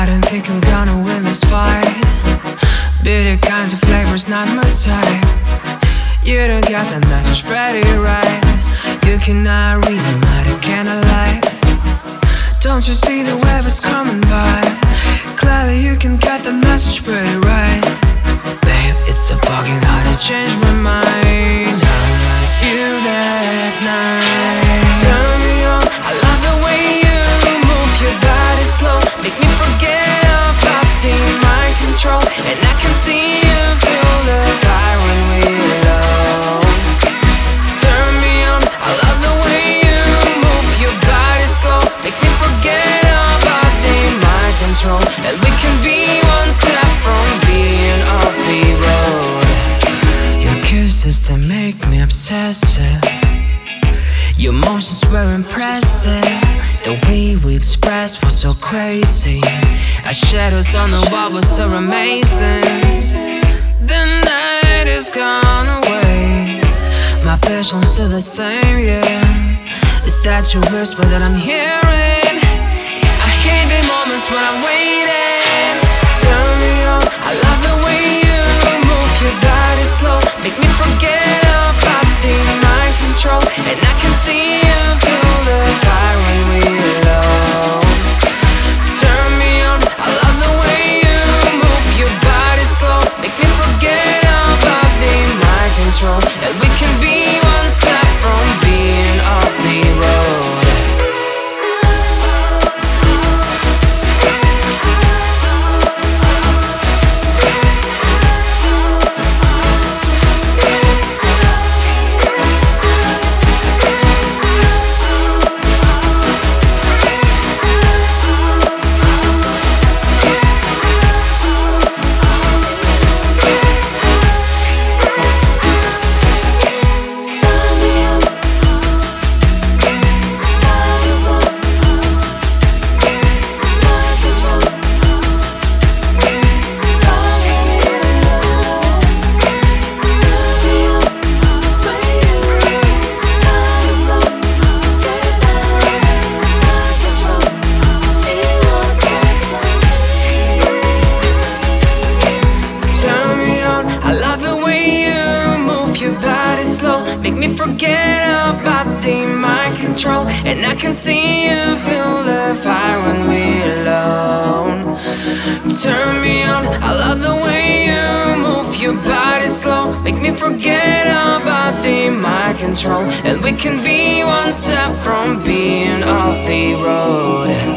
I don't think I'm gonna win this fight. Bitter kinds of flavors, not my type. You don't get that message pretty right. You cannot read them, I cannot lie. Don't you see the wave is coming by? Clearly you can get that message pretty right. Babe, it's so fucking hard to change my mind. I love you that night. Turn me on, I love the way you move your body slow. Make me forget about being in my control. And I can see you feel the fire when we're alone. Turn me on, I love the way you move your body slow. Make me forget about being in my control. And we can be one step from being off the road. Your kisses, they make me obsessive. Your motions were impressive. The way we expressed was so crazy. Our shadows on the wall was so amazing. The night is gone away. My passion's still the same, yeah. Is that your whisper that I'm hearing? I hate the moments when I'm waiting. Turn me on, I love the way you move your body slow. Make me forget about being in my control. And I can see you feel the fire when we that we can be one step from being off the road. Control, and we can be one step from being off the road.